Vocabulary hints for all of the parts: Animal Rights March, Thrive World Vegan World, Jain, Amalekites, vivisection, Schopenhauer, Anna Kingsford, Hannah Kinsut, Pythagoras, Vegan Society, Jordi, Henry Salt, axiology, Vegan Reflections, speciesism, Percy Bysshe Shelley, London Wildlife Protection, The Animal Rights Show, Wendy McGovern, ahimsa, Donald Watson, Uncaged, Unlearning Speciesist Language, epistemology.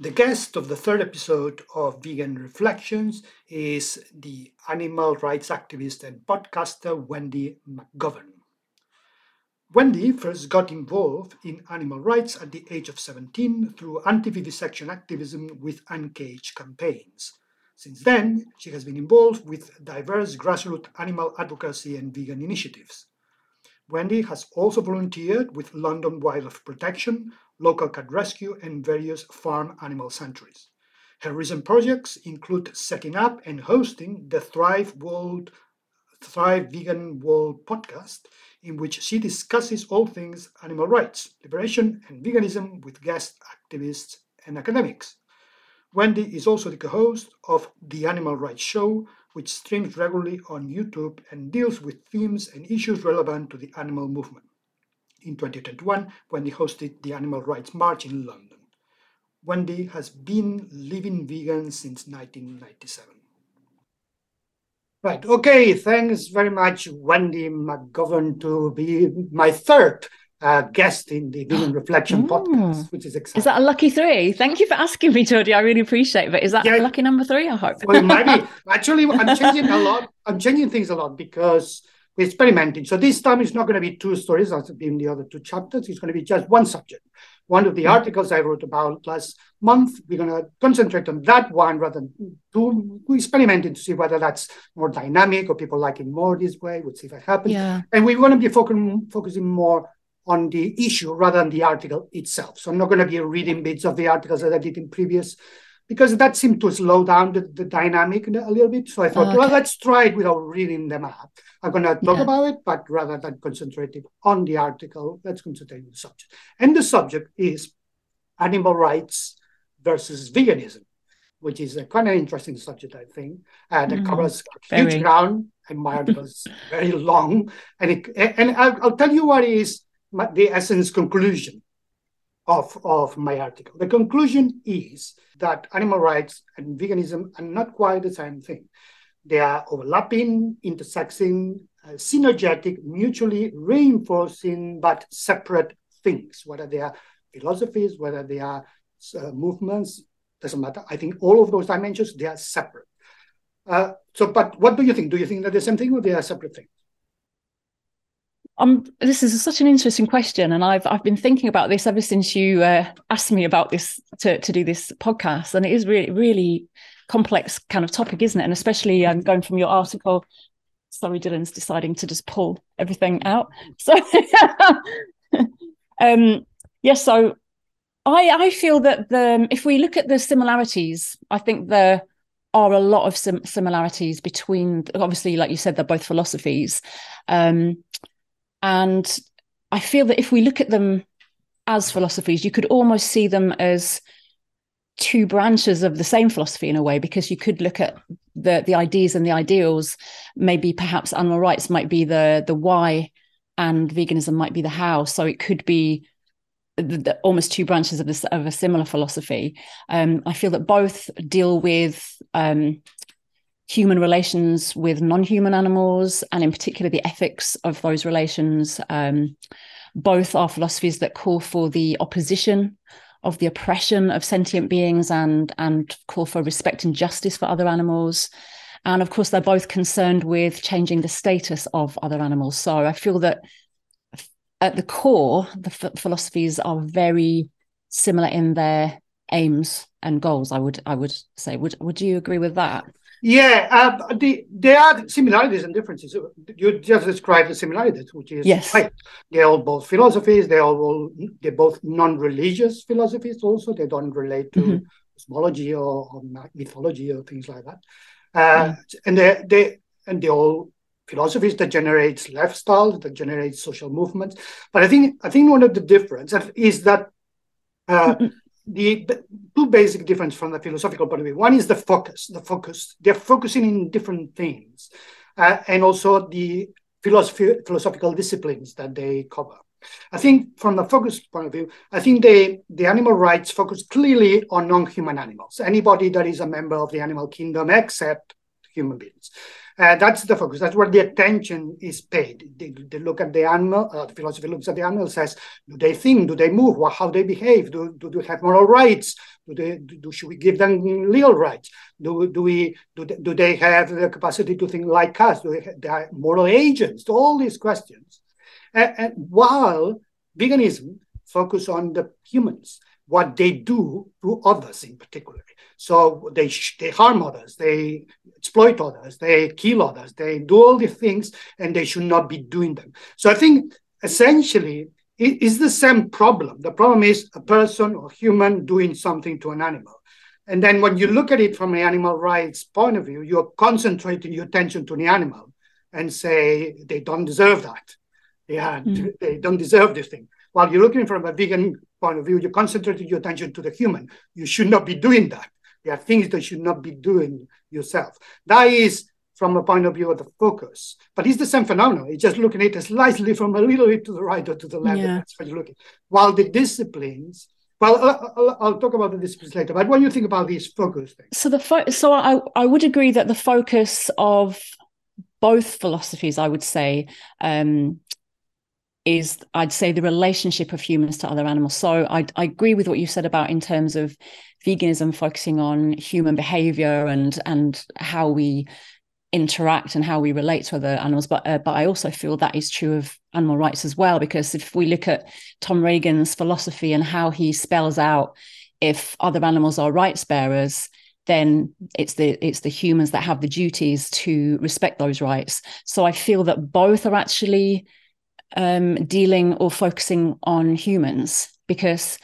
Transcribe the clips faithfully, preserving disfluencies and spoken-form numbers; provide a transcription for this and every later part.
The guest of the third episode of Vegan Reflections is the animal rights activist and podcaster Wendy McGovern. Wendy first got involved in animal rights at the age of seventeen through anti-vivisection activism with Uncaged campaigns. Since then, she has been involved with diverse grassroots animal advocacy and vegan initiatives. Wendy has also volunteered with London Wildlife Protection, local cat rescue, and various farm animal sanctuaries. Her recent projects include setting up and hosting the Thrive World Thrive Vegan World podcast, in which she discusses all things animal rights, liberation, and veganism with guest activists and academics. Wendy is also the co-host of The Animal Rights Show, which streams regularly on YouTube and deals with themes and issues relevant to the animal movement. In twenty twenty-one, Wendy hosted the Animal Rights March in London. Wendy has been living vegan since nineteen ninety-seven. Right, okay, thanks very much, Wendy McGovern, to be my third Uh, guest in the Vegan Reflection oh. podcast, which is exciting. Is that a lucky three? Thank you for asking me, Jordi. I really appreciate it. But is that yeah. lucky number three, I hope? Well, it might be. Actually, I'm changing a lot. I'm changing things a lot because we're experimenting. So this time it's not going to be two stories as in the other two chapters. It's going to be just one subject. One of the mm-hmm. articles I wrote about last month, we're going to concentrate on that one rather than two. We're experimenting to see whether that's more dynamic or people like it more this way. We'll see if it happens. Yeah. And we want to be focusing, focusing more on the issue rather than the article itself. So I'm not going to be reading bits of the articles that I did in previous, because that seemed to slow down the, the dynamic a little bit. So I thought, oh, okay. well, let's try it without reading them out. I'm going to talk yeah. about it, but rather than concentrating on the article, let's concentrate on the subject. And the subject is animal rights versus veganism, which is a kind of interesting subject, I think, uh, that mm, covers huge very. ground, and my article is very long. And, it, and I'll, I'll tell you what is My, the essence conclusion of, of my article. The conclusion is that animal rights and veganism are not quite the same thing. They are overlapping, intersecting, uh, synergetic, mutually reinforcing, but separate things, whether they are philosophies, whether they are uh, movements, doesn't matter. I think all of those dimensions, they are separate. Uh, so, but what do you think? Do you think that they're the same thing or they are separate things? Um, this is such an interesting question, and I've I've been thinking about this ever since you uh, asked me about this to, to do this podcast. And it is really really complex kind of topic, isn't it? And especially um, going from your article. Sorry, Dylan's deciding to just pull everything out. So, um, yes. Yeah, so I I feel that the if we look at the similarities, I think the are a lot of sim- similarities between, obviously, like you said, they're both philosophies. Um, And I feel that if we look at them as philosophies, you could almost see them as two branches of the same philosophy in a way, because you could look at the the ideas and the ideals. Maybe perhaps animal rights might be the the why and veganism might be the how. So it could be the, the, almost two branches of, this, of a similar philosophy. Um, I feel that both deal with Um, human relations with non-human animals, and in particular the ethics of those relations. Um, both are philosophies that call for the opposition of the oppression of sentient beings and, and call for respect and justice for other animals. And of course, they're both concerned with changing the status of other animals. So I feel that at the core, the ph- philosophies are very similar in their aims and goals, I would I would say. Would, would you agree with that? Yeah, uh, the, there are similarities and differences. You just described the similarities, which is yes. right. They're all both philosophies. They're all they're both non-religious philosophies. Also, they don't relate to mm-hmm. cosmology or, or mythology or things like that. Uh, mm. And they they and they all philosophies that generates lifestyles, that generates social movements. But I think I think one of the differences is that Uh, mm-hmm. the two basic differences from the philosophical point of view. One is the focus, the focus. They're focusing in different things, uh, and also the philosophy, philosophical disciplines that they cover. I think from the focus point of view, I think they, the animal rights focus clearly on non-human animals. Anybody that is a member of the animal kingdom except human beings. Uh, that's the focus. That's where the attention is paid. They, they look at the animal. Uh, the philosophy looks at the animal, says, do they think? Do they move? Well, how they behave? Do, do do they have moral rights? Do they do? Should we give them legal rights? Do do we do? They, do they have the capacity to think like us? Do they, they are moral agents? All these questions. And, and while veganism focuses on the humans, what they do to others in particular. So they they harm others, they exploit others, they kill others, they do all these things, and they should not be doing them. So I think essentially it is the same problem. The problem is a person or human doing something to an animal. And then when you look at it from an animal rights point of view, you're concentrating your attention to the animal and say, they don't deserve that. They, are, mm. they don't deserve this thing. While you're looking from a vegan point of view, you concentrated your attention to the human. You should not be doing that. There are things that you should not be doing yourself. That is from a point of view of the focus. But it's the same phenomenon. It's just looking at it slightly from a little bit to the right or to the left. Yeah. That's what you're looking. While the disciplines, well, I'll, I'll, I'll talk about the disciplines later. But what do you think about these focus things? So the fo- so I I would agree that the focus of both philosophies, I would say, um, is, I'd say, the relationship of humans to other animals. So I, I agree with what you said about in terms of veganism focusing on human behavior and and how we interact and how we relate to other animals. But uh, but I also feel that is true of animal rights as well, because if we look at Tom Regan's philosophy and how he spells out if other animals are rights bearers, then it's the it's the humans that have the duties to respect those rights. So I feel that both are actually um dealing or focusing on humans, because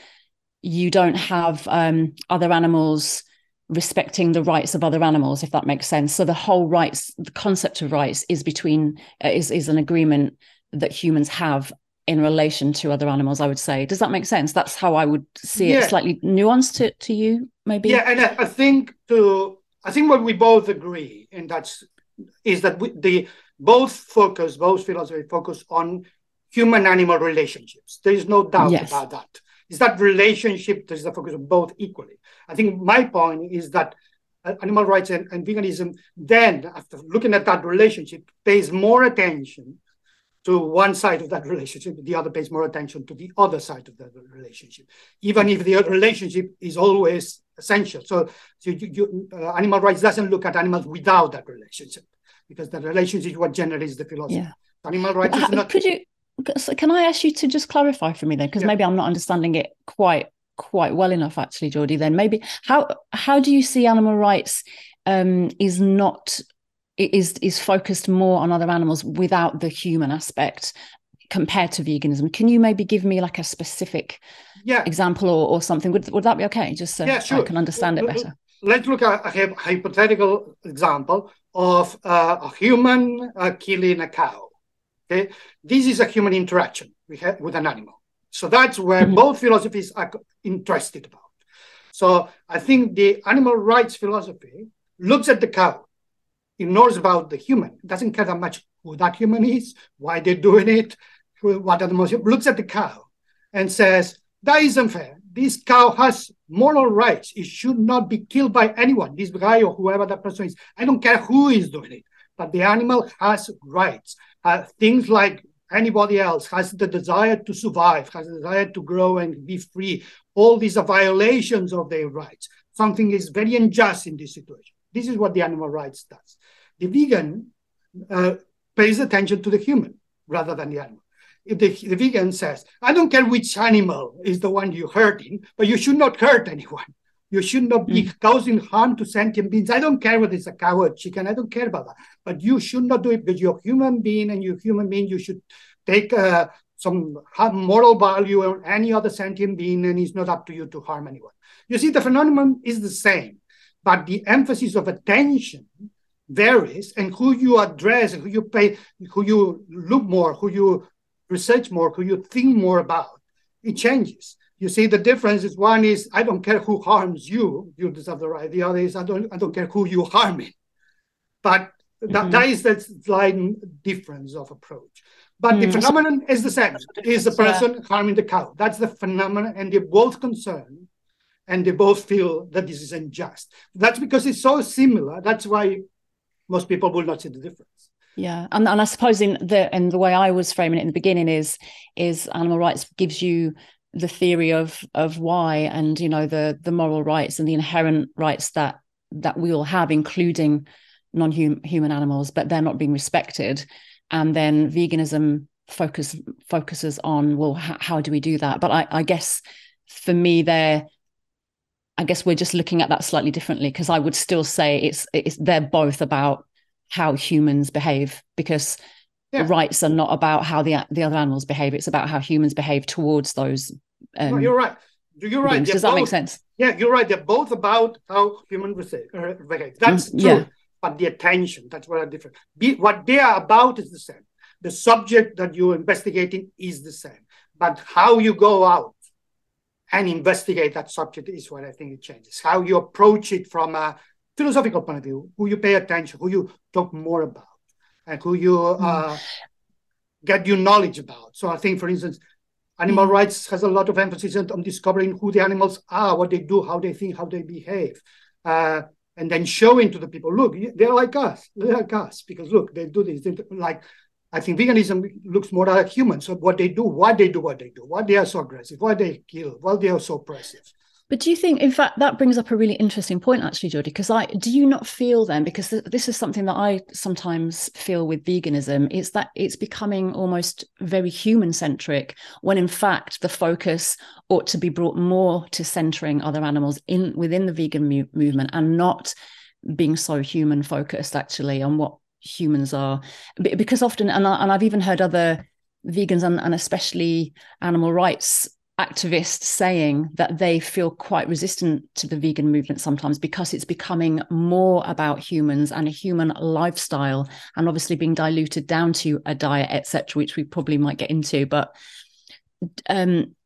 you don't have um other animals respecting the rights of other animals, if that makes sense. So the whole rights, the concept of rights is between uh, is is an agreement that humans have in relation to other animals, I would say. Does that make sense? That's how I would see it. Yeah. Slightly nuanced to, to you maybe. Yeah, and I, I think to I think what we both agree, and that's is that we, the both focus, both philosophy focus on human-animal relationships. There is no doubt yes. about that. It's that relationship that is the focus of both equally. I think my point is that animal rights and, and veganism then, after looking at that relationship, pays more attention to one side of that relationship, the other pays more attention to the other side of that relationship, even if the relationship is always essential. So, so you, you, uh, animal rights doesn't look at animals without that relationship, because the relationship is what generates the philosophy. Yeah. Animal rights is not... Could you, so can I ask you to just clarify for me then? Because yeah. maybe I'm not understanding it quite quite well enough, actually, Jordi. Then maybe how how do you see animal rights um, is not is is focused more on other animals without the human aspect compared to veganism? Can you maybe give me like a specific yeah. example or, or something? Would would that be okay? Just so yeah, sure. I can understand it better. Let's look at a hypothetical example of uh, a human uh, killing a cow. Okay, this is a human interaction we have with an animal. So that's where mm-hmm. both philosophies are interested about. So I think the animal rights philosophy looks at the cow, ignores about the human, doesn't care that much who that human is, why they're doing it, what are the most, looks at the cow and says, that is unfair. This cow has moral rights. It should not be killed by anyone, this guy or whoever that person is. I don't care who is doing it, but the animal has rights. Uh, things like anybody else, has the desire to survive, has the desire to grow and be free. All these are violations of their rights. Something is very unjust in this situation. This is what the animal rights does. The vegan uh, pays attention to the human rather than the animal. If the, the vegan says, I don't care which animal is the one you're hurting, but you should not hurt anyone. You should not be mm. causing harm to sentient beings. I don't care whether it's a cow or a chicken. I don't care about that. But you should not do it because you're a human being, and you're a human being, you should take uh, some moral value on any other sentient being, and it's not up to you to harm anyone. You see, the phenomenon is the same, but the emphasis of attention varies, and who you address and who you pay, who you look more, who you research more, who you think more about, it changes. You see, the difference is one is, I don't care who harms you, you deserve the right. The other is, I don't I don't care who you harm it. But that, mm-hmm. that is the slight difference of approach. But mm. the phenomenon is the same. It is the person yeah. harming the cow. That's the phenomenon, and they're both concerned, and they both feel that this is unjust. That's because it's so similar. That's why most people will not see the difference. Yeah. And, and I suppose in the, and the way I was framing it in the beginning is, is animal rights gives you the theory of, of why, and, you know, the, the moral rights and the inherent rights that, that we all have, including non-human animals, but they're not being respected. And then veganism focus focuses on, well, h- how do we do that? But I, I guess for me there, I guess we're just looking at that slightly differently, because I would still say it's, it's they're both about how humans behave, because yeah. the rights are not about how the the other animals behave. It's about how humans behave towards those. Um, no, you're right. You're right. Does that both, make sense? Yeah, you're right. They're both about how humans behave. That's true. Yeah. But the attention, that's what are different. Be, what they are about is the same. The subject that you're investigating is the same. But how you go out and investigate that subject is what I think it changes. How you approach it from a philosophical point of view, who you pay attention, who you talk more about, and who you uh, mm. get your knowledge about. So I think, for instance, animal mm. rights has a lot of emphasis on discovering who the animals are, what they do, how they think, how they behave. Uh, and then showing to the people, look, they're like us, they're like us, because look, they do this. They do, like, I think veganism looks more like humans, so what they do, why they do what they do, why they are so aggressive, why they kill, why they are so oppressive. But do you think, in fact, that brings up a really interesting point, actually, Jordi, because I do you not feel then, because th- this is something that I sometimes feel with veganism, is that it's becoming almost very human-centric, when in fact the focus ought to be brought more to centering other animals in within the vegan mu- movement, and not being so human-focused, actually, on what humans are. B- because often, and, I, and I've even heard other vegans and, and especially animal rights activists saying that they feel quite resistant to the vegan movement sometimes, because it's becoming more about humans and a human lifestyle, and obviously being diluted down to a diet, et cetera, which we probably might get into. But um,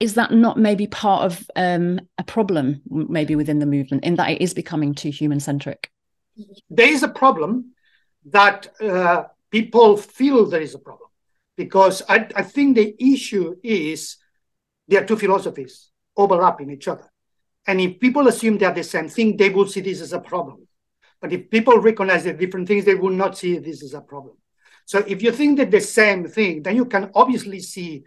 is that not maybe part of um, a problem maybe within the movement, in that it is becoming too human-centric? There is a problem that uh, people feel there is a problem, because I, I think the issue is there are two philosophies overlapping each other. And if people assume they are the same thing, they will see this as a problem. But if people recognize the different things, they will not see this as a problem. So if you think that the same thing, then you can obviously see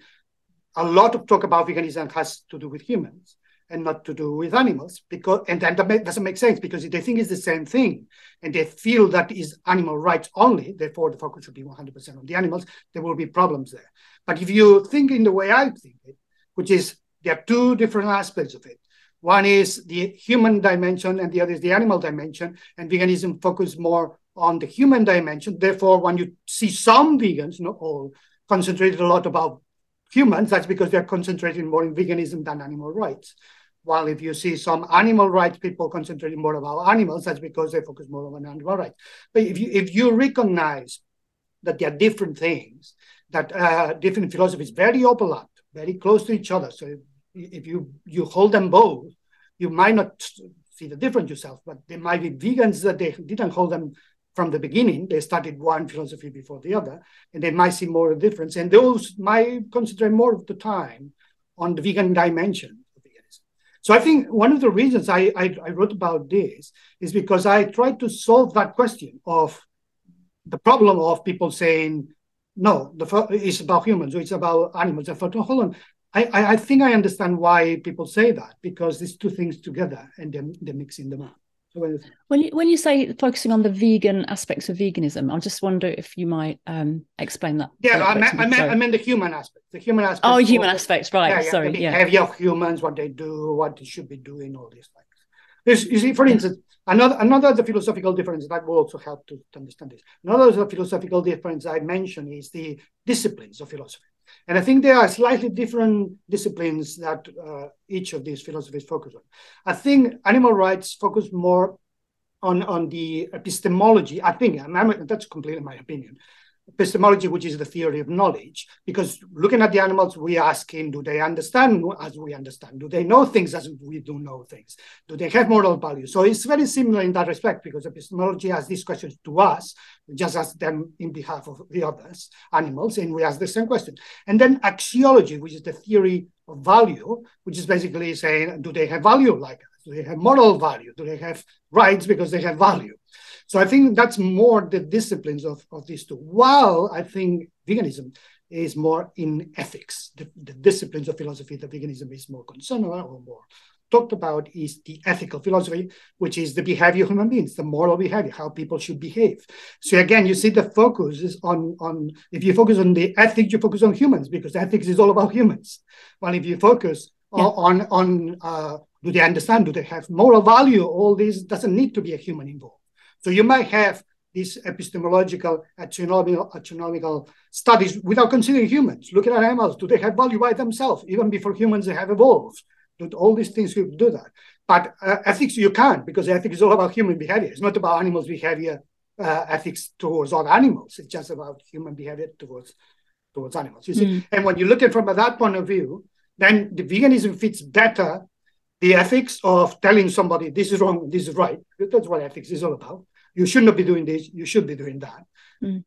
a lot of talk about veganism has to do with humans and not to do with animals. Because And, and that doesn't make sense, because if they think it's the same thing and they feel that is animal rights only, therefore the focus should be one hundred percent on the animals, there will be problems there. But if you think in the way I think it, which is there are two different aspects of it. One is the human dimension and the other is the animal dimension, and veganism focuses more on the human dimension. Therefore, when you see some vegans, not all, concentrated a lot about humans, that's because they're concentrating more in veganism than animal rights. While if you see some animal rights people concentrating more about animals, that's because they focus more on animal rights. But if you, if you recognize that there are different things, that uh, different philosophies very overlap, very close to each other. So if, if you, you hold them both, you might not see the difference yourself, but there might be vegans that they didn't hold them from the beginning. They started one philosophy before the other, and they might see more of the difference. And those might concentrate more of the time on the vegan dimension of veganism. So I think one of the reasons I, I, I wrote about this is because I tried to solve that question of the problem of people saying, no, the fo- it's about humans, or it's about animals. I thought, oh, hold on. I, I, I think I understand why people say that, because these two things together, and then they're mixing them up. So when, when, you, when you say focusing on the vegan aspects of veganism, I just wonder if you might um, explain that. Yeah, I meant, I, meant, I meant the human aspect. The human aspect. Oh, human aspects, right. Yeah, yeah, Sorry. The behavior yeah. of humans, what they do, what they should be doing, all these things. This, you see, for instance, another another of the philosophical difference that will also help to, to understand this. Another of the philosophical difference I mentioned is the disciplines of philosophy. And I think there are slightly different disciplines that uh, each of these philosophies focus on. I think animal rights focus more on, on the epistemology, I think, and that's completely my opinion, epistemology, which is the theory of knowledge, because looking at the animals, we're asking, do they understand as we understand? Do they know things as we do know things? Do they have moral value? So it's very similar in that respect, because epistemology asks these questions to us, we just ask them in behalf of the others, animals, and we ask the same question. And then axiology, which is the theory of value, which is basically saying, do they have value like us? Do they have moral value? Do they have rights because they have value? So I think that's more the disciplines of, of these two. While I think veganism is more in ethics, the, the disciplines of philosophy that veganism is more concerned about or more talked about is the ethical philosophy, which is the behavior of human beings, the moral behavior, how people should behave. So again, you see the focus is on, on if you focus on the ethics, you focus on humans, because ethics is all about humans. While if you focus yeah. on, on uh, do they understand, do they have moral value, all this doesn't need to be a human involved. So you might have these epistemological, autonomical, autonomical studies without considering humans. Look at animals, do they have value by themselves? Even before humans, they have evolved. All these things, you do that. But uh, ethics, you can't, because ethics is all about human behavior. It's not about animals' behavior, uh, ethics towards other animals. It's just about human behavior towards towards animals. You see? Mm. And when you look at it from that point of view, then the veganism fits better the ethics of telling somebody, this is wrong, this is right. That's what ethics is all about. You should not be doing this, you should be doing that. Mm.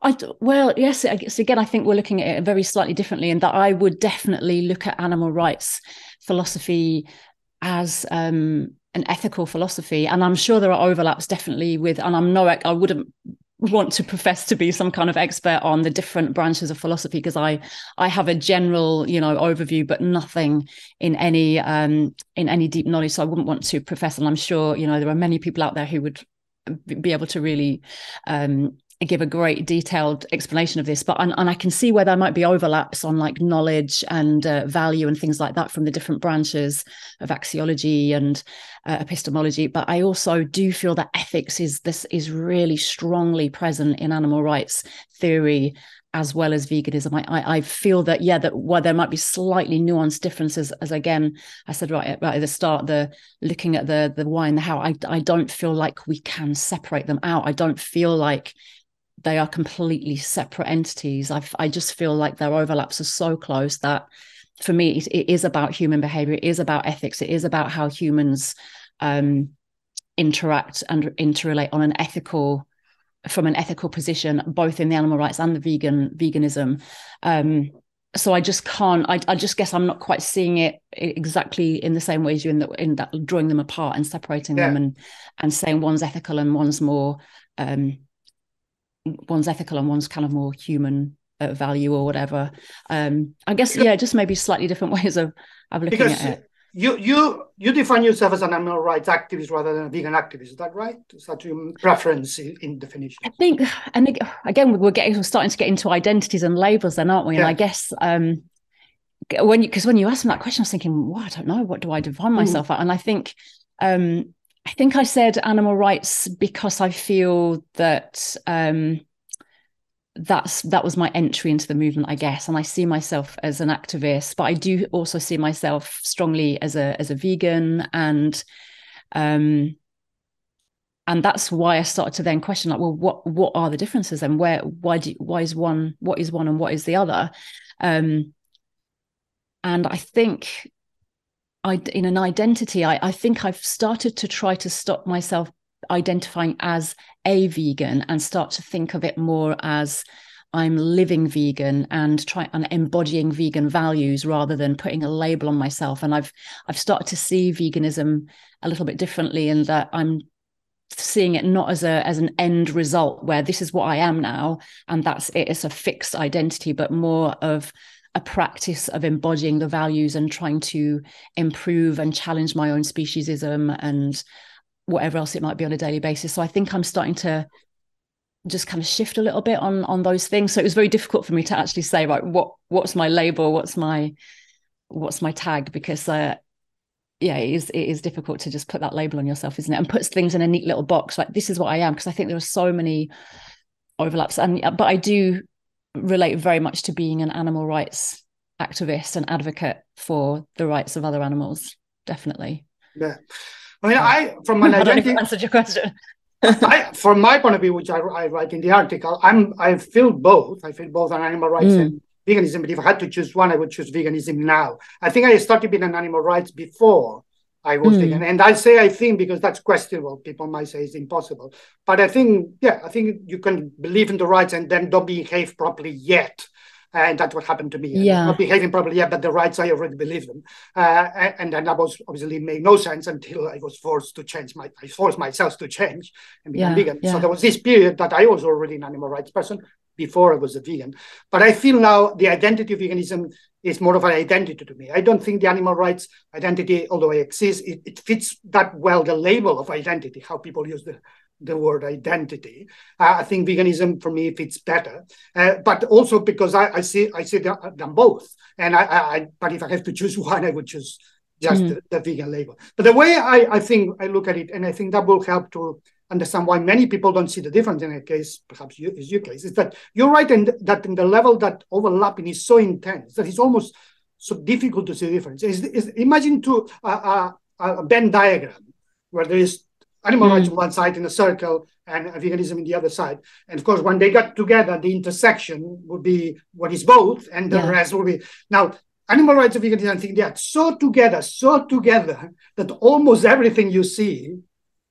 I, well, yes, I guess, again, I think we're looking at it very slightly differently, in that I would definitely look at animal rights philosophy as um, an ethical philosophy. And I'm sure there are overlaps definitely with, and I'm no, I wouldn't want to profess to be some kind of expert on the different branches of philosophy, because I I have a general, you know, overview, but nothing in any um, in any deep knowledge. So I wouldn't want to profess. And I'm sure, you know, there are many people out there who would be able to really um, give a great detailed explanation of this, but and, and I can see where there might be overlaps on like knowledge and uh, value and things like that from the different branches of axiology and uh, epistemology. But I also do feel that ethics is this is really strongly present in animal rights theory as well as veganism. I, I, I feel that, yeah, that while there might be slightly nuanced differences, as again, I said right at, right at the start, the looking at the the why and the how, I, I don't feel like we can separate them out. I don't feel like they are completely separate entities. I, I just feel like their overlaps are so close that for me, it, it is about human behavior. It is about ethics. It is about how humans um, interact and interrelate on an ethical from an ethical position, both in the animal rights and the vegan veganism. Um, so I just can't, I, I just guess I'm not quite seeing it exactly in the same way as you in, the, in that drawing them apart and separating yeah. them and, and saying one's ethical and one's more, um, one's ethical and one's kind of more human uh, value or whatever. Um, I guess, yeah, just maybe slightly different ways of, of looking because at it. You you you define yourself as an animal rights activist rather than a vegan activist. Is that right? Is that your preference in definition? I think, and again, we're getting we're starting to get into identities and labels, then, aren't we? And yeah. I guess um, when you because when you asked me that question, I was thinking, well, I don't know, what do I define myself mm. at? And I think um, I think I said animal rights because I feel that um, that's that was my entry into the movement, I guess, and I see myself as an activist, but I do also see myself strongly as a as a vegan, and um and that's why I started to then question, like, well, what what are the differences, and where why do why is one what is one and what is the other, um and I think I in an identity I I think I've started to try to stop myself identifying as a vegan and start to think of it more as I'm living vegan and try and embodying vegan values rather than putting a label on myself. And I've I've started to see veganism a little bit differently, in that I'm seeing it not as a as an end result where this is what I am now and that's it, it's a fixed identity, but more of a practice of embodying the values and trying to improve and challenge my own speciesism and whatever else it might be on a daily basis. So I think I'm starting to just kind of shift a little bit on on those things. So it was very difficult for me to actually say, right, what what's my label, what's my what's my tag, because uh, yeah, it is it is difficult to just put that label on yourself, isn't it? And puts things in a neat little box, like this is what I am, because I think there are so many overlaps. And but I do relate very much to being an animal rights activist and advocate for the rights of other animals, definitely. Yeah. I mean, I from an identity, I don't answer your question. I, from my point of view, which I, I write in the article, I'm I feel both. I feel both on animal rights mm. and veganism. But if I had to choose one, I would choose veganism now. I think I started being an animal rights before I was mm. vegan, and I say I think because that's questionable. People might say it's impossible, but I think yeah, I think you can believe in the rights and then don't behave properly yet. and that's what happened to me. Yeah. I'm not behaving properly, yeah, but the rights I already believe in. Uh, and then that was obviously made no sense until I was forced to change. My, I forced myself to change and become yeah, vegan. Yeah. So there was this period that I was already an animal rights person before I was a vegan. But I feel now the identity of veganism is more of an identity to me. I don't think the animal rights identity, although it exists, it, it fits that well the label of identity, how people use the the word identity. Uh, I think veganism for me fits better, uh, but also because I, I see I see them, them both. And I, I, but if I have to choose one, I would choose just mm. the, the vegan label. But the way I, I think I look at it, and I think that will help to understand why many people don't see the difference in a case, perhaps you, is your case, is that you're right in that in the level that overlapping is so intense that it's almost so difficult to see the difference. Is imagine to uh, uh, a Venn diagram where there is animal rights on one side in a circle and veganism in the other side. And of course, when they got together, the intersection would be what is both and the yeah. rest will be. Now, animal rights and veganism, I think they are so together, so together that almost everything you see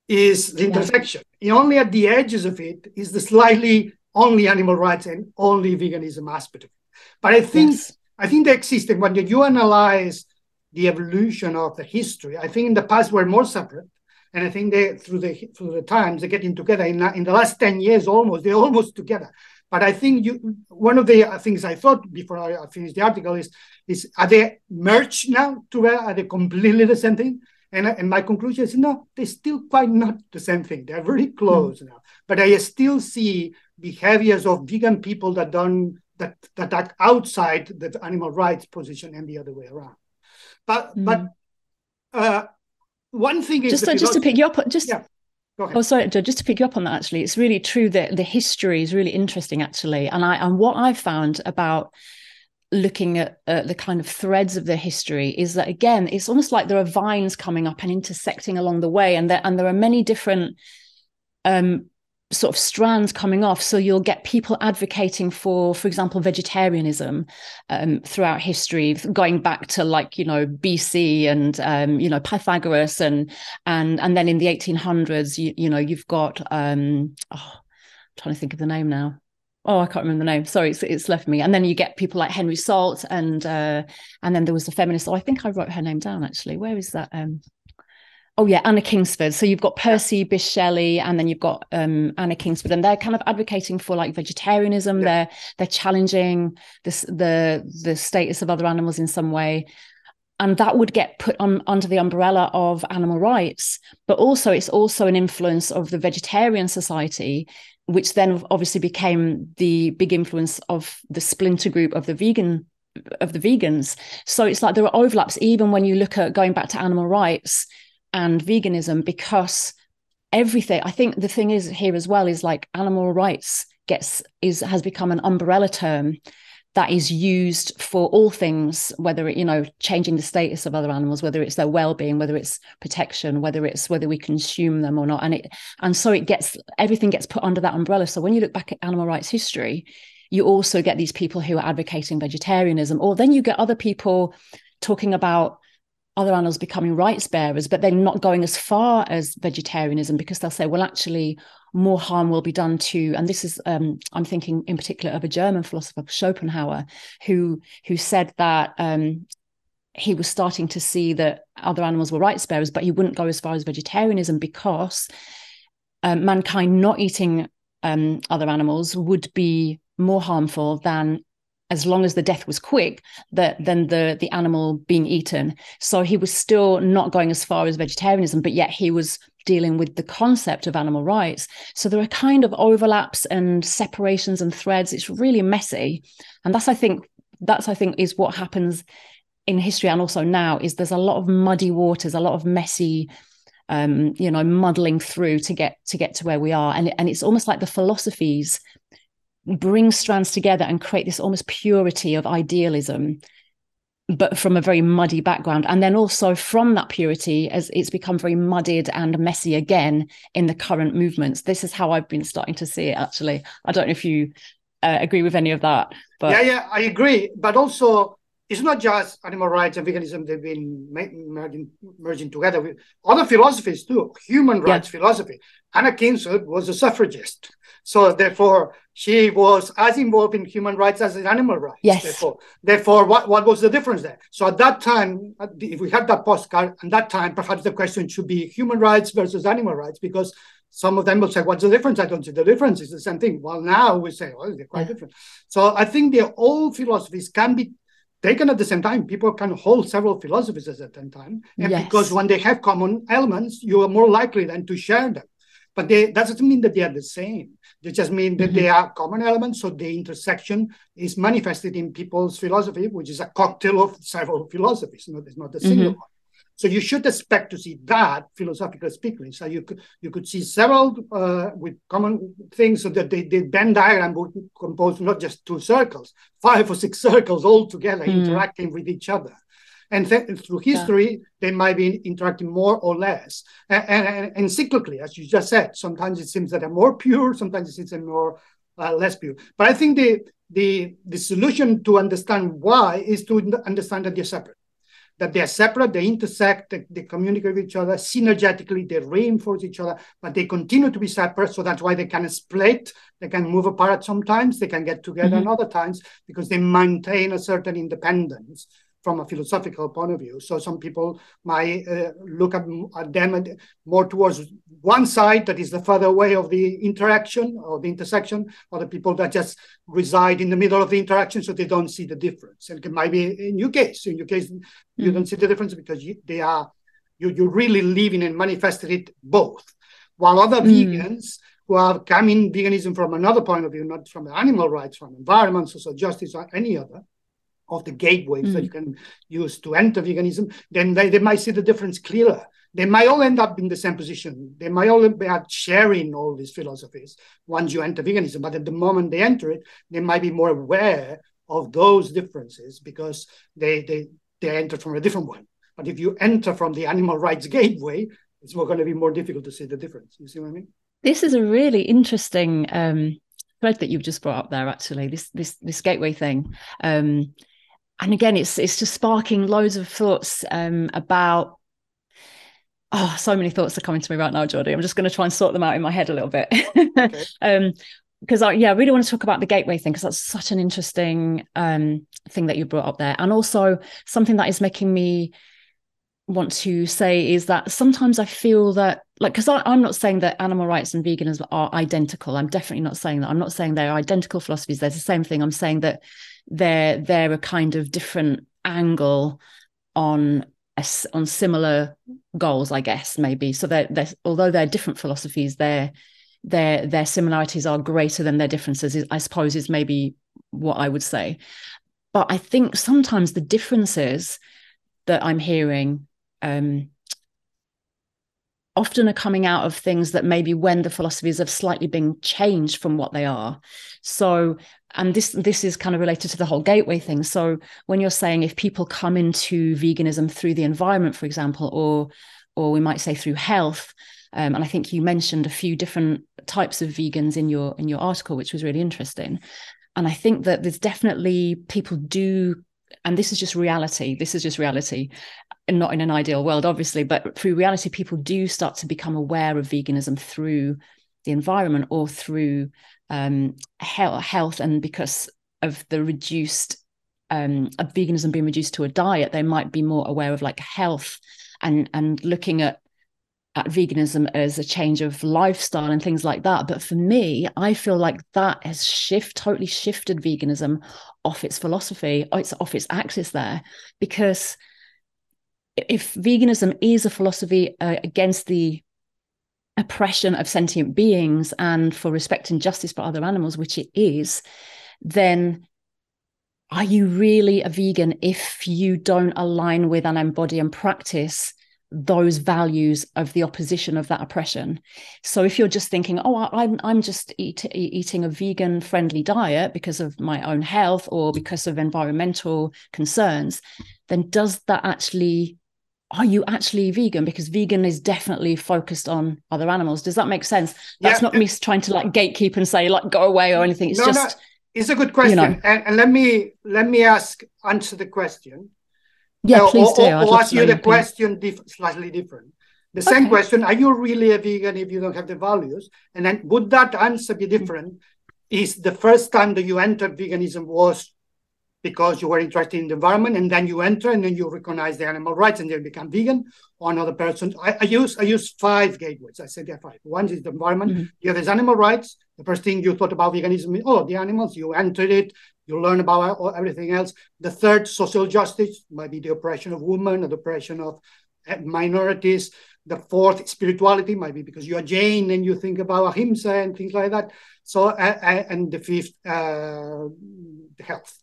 is the yeah. intersection. And only at the edges of it is the slightly only animal rights and only veganism aspect of it. But I think, yes. I think they exist. And when you analyze the evolution of the history, I think in the past we're more separate. And I think they, through the through the times, they're getting together. In, in the last ten years, almost, they're almost together. But I think you, one of the things I thought before I finished the article is, is are they merged now together? Are they completely the same thing? And, and my conclusion is, no, they're still quite not the same thing. They're very close mm. now. But I still see behaviors of vegan people that don't that, that are outside the animal rights position and the other way around. But, mm. but uh, one thing is just, so, just to pick you up, just yeah. Go ahead. Oh, sorry, just to pick you up on that. Actually, it's really true that the history is really interesting. Actually, and I and what I found about looking at uh, the kind of threads of the history is that again, it's almost like there are vines coming up and intersecting along the way, and there and there are many different um, sort of strands coming off. So you'll get people advocating for, for example, vegetarianism um, throughout history, going back to like you know B C and um, you know Pythagoras, and and and then in the eighteen hundreds, you, you know you've got um, oh, I'm trying to think of the name now. Oh, I can't remember the name. Sorry, it's, it's left me. And then you get people like Henry Salt, and uh, and then there was the feminist. Oh, I think I wrote her name down actually. Where is that? Um, oh yeah, Anna Kingsford. So you've got Percy Bysshe Shelley, and then you've got um, Anna Kingsford, and they're kind of advocating for like vegetarianism. Yeah. They're they're challenging this the the status of other animals in some way. And that would get put on under the umbrella of animal rights, but also it's also an influence of the vegetarian society, which then obviously became the big influence of the splinter group of the vegan of the vegans. So it's like there are overlaps, even when you look at going back to animal rights and veganism, because everything, I think the thing is here as well is like animal rights gets is has become an umbrella term that is used for all things, whether it, you know, changing the status of other animals, whether it's their well-being, whether it's protection, whether it's whether we consume them or not. And it and so it gets everything gets put under that umbrella. So when you look back at animal rights history, you also get these people who are advocating vegetarianism, or then you get other people talking about other animals becoming rights bearers, but they're not going as far as vegetarianism, because they'll say, well, actually, more harm will be done to, and this is, um, I'm thinking in particular of a German philosopher, Schopenhauer, who who said that um, he was starting to see that other animals were rights bearers, but he wouldn't go as far as vegetarianism because uh, mankind not eating um, other animals would be more harmful than, as long as the death was quick, that than the the animal being eaten. So he was still not going as far as vegetarianism, but yet he was dealing with the concept of animal rights. So there are kind of overlaps and separations and threads. It's really messy. And that's, I think, that's, I think, is what happens in history and also now, is there's a lot of muddy waters, a lot of messy, um, you know, muddling through to get to get to where we are. And, and it's almost like the philosophies bring strands together and create this almost purity of idealism, but from a very muddy background. And then also from that purity, as it's become very muddied and messy again in the current movements. This is how I've been starting to see it, actually. I don't know if you uh, agree with any of that. But... Yeah, yeah, I agree. But also, it's not just animal rights and veganism. They've been merging, merging together with other philosophies too, human rights yeah. philosophy. Hannah Kinsut was a suffragist. So therefore, she was as involved in human rights as in animal rights. Yes. Therefore, therefore what, what was the difference there? So at that time, if we had that postcard, at that time, perhaps the question should be human rights versus animal rights, because some of them will say, what's the difference? I don't see the difference. It's the same thing. Well, now we say, well, they're quite yeah. different. So I think the old philosophies can be taken at the same time. People can hold several philosophies at the same time. And yes. because when they have common elements, you are more likely then to share them. But they, that doesn't mean that they are the same. They just mean that mm-hmm. they are common elements. So the intersection is manifested in people's philosophy, which is a cocktail of several philosophies. No, it's not a single mm-hmm. one. So you should expect to see that, philosophically speaking. So you could, you could see several uh, with common things, so that the they Venn diagram would compose not just two circles, five or six circles all together mm. interacting with each other. And th through history, yeah. they might be interacting more or less. And, and, and cyclically, as you just said, sometimes it seems that they're more pure, sometimes it seems they're more uh, less pure. But I think the, the, the solution to understand why is to understand that they're separate. That they are separate, they intersect, they, they communicate with each other, synergetically, they reinforce each other, but they continue to be separate. So that's why they can split, they can move apart sometimes, they can get together mm-hmm. other times, because they maintain a certain independence from a philosophical point of view. So some people might uh, look at, at them more towards one side, that is the further away of the interaction or the intersection, or the people that just reside in the middle of the interaction, so they don't see the difference. And it might be in your case. In your case, mm-hmm. you don't see the difference because you, they are, you, you really live in and manifested it both. While other mm-hmm. vegans who are coming veganism from another point of view, not from the animal rights, from environment, social justice, or any other, of the gateways mm. that you can use to enter veganism, then they, they might see the difference clearer. They might all end up in the same position. They might all be sharing all these philosophies once you enter veganism. But at the moment they enter it, they might be more aware of those differences because they, they, they enter from a different one. But if you enter from the animal rights gateway, it's going to be more difficult to see the difference. You see what I mean? This is a really interesting um, thread that you've just brought up there, actually, this, this, this gateway thing. Um, And again, it's it's just sparking loads of thoughts um, about, oh, so many thoughts are coming to me right now, Jordi. I'm just going to try and sort them out in my head a little bit. Because, okay. um, I, yeah, I really want to talk about the gateway thing, because that's such an interesting um, thing that you brought up there. And also something that is making me want to say is that sometimes I feel that, like, because I'm not saying that animal rights and veganism are identical. I'm definitely not saying that. I'm not saying they're identical philosophies. They're the same thing. I'm saying that they're they're a kind of different angle on on similar goals, I guess, maybe. So they're, they're although they're different philosophies, their their their similarities are greater than their differences, I suppose, is maybe what I would say. But I think sometimes the differences that I'm hearing um often are coming out of things that maybe when the philosophies have slightly been changed from what they are. So, and this this is kind of related to the whole gateway thing. So when you're saying if people come into veganism through the environment, for example, or or we might say through health, um, and I think you mentioned a few different types of vegans in your in your article, which was really interesting. And I think that there's definitely people do, and this is just reality, this is just reality, not in an ideal world, obviously, but through reality, people do start to become aware of veganism through the environment or through um, health. And because of the reduced, um, of veganism being reduced to a diet, they might be more aware of like health and, and looking at, at veganism as a change of lifestyle and things like that. But for me, I feel like that has shift, totally shifted veganism off its philosophy, it's off its axis there, because if veganism is a philosophy uh, against the oppression of sentient beings and for respect and justice for other animals, which it is, then are you really a vegan if you don't align with and embody and practice those values of the opposition of that oppression? So if you're just thinking, oh, I'm I'm just eat, eating a vegan-friendly diet because of my own health or because of environmental concerns, then does that actually... are you actually vegan? Because vegan is definitely focused on other animals. Does that make sense? That's yeah. not me trying to like gatekeep and say like go away or anything. It's no, just It's a good question, you know. and, and let me let me ask answer the question. Yeah, uh, please or, do. Or, or ask you the question diff slightly different. The okay. same question: are you really a vegan if you don't have the values? And then would that answer be different? Is the first time that you entered veganism was because you were interested in the environment, and then you enter and then you recognize the animal rights and you become vegan, or another person? I, I use I use five gateways. I said there are five. One is the environment. Mm-hmm. The other is animal rights. The first thing you thought about veganism is, oh, the animals. You entered it. You learn about everything else. The third, social justice, might be the oppression of women or the oppression of minorities. The fourth, spirituality, might be because you are Jain and you think about ahimsa and things like that. So, uh, and the fifth, uh, health.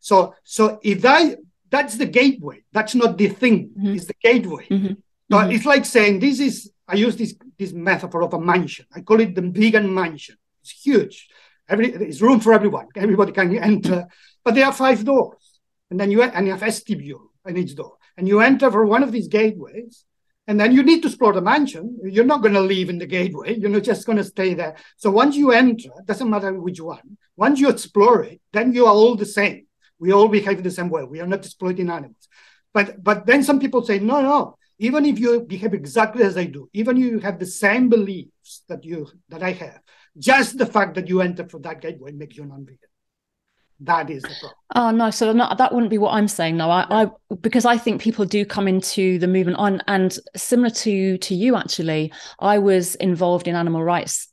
So, so if I, that's the gateway. That's not the thing. Mm-hmm. It's the gateway. Mm-hmm. So mm-hmm. it's like saying this is. I use this this metaphor of a mansion. I call it the vegan mansion. It's huge. Every there's room for everyone. Everybody can enter, but there are five doors, and then you and you have vestibule in each door, and you enter for one of these gateways, and then you need to explore the mansion. You're not going to leave in the gateway. You're not just going to stay there. So once you enter, it doesn't matter which one. Once you explore it, then you are all the same. We all behave the same way. We are not exploiting animals. But but then some people say, no, no, even if you behave exactly as I do, even if you have the same beliefs that you that I have, just the fact that you enter for that gateway makes you non-vegan. That is the problem. Oh, no, so no, that wouldn't be what I'm saying. No, I, I because I think people do come into the movement on, and similar to, to you, actually, I was involved in animal rights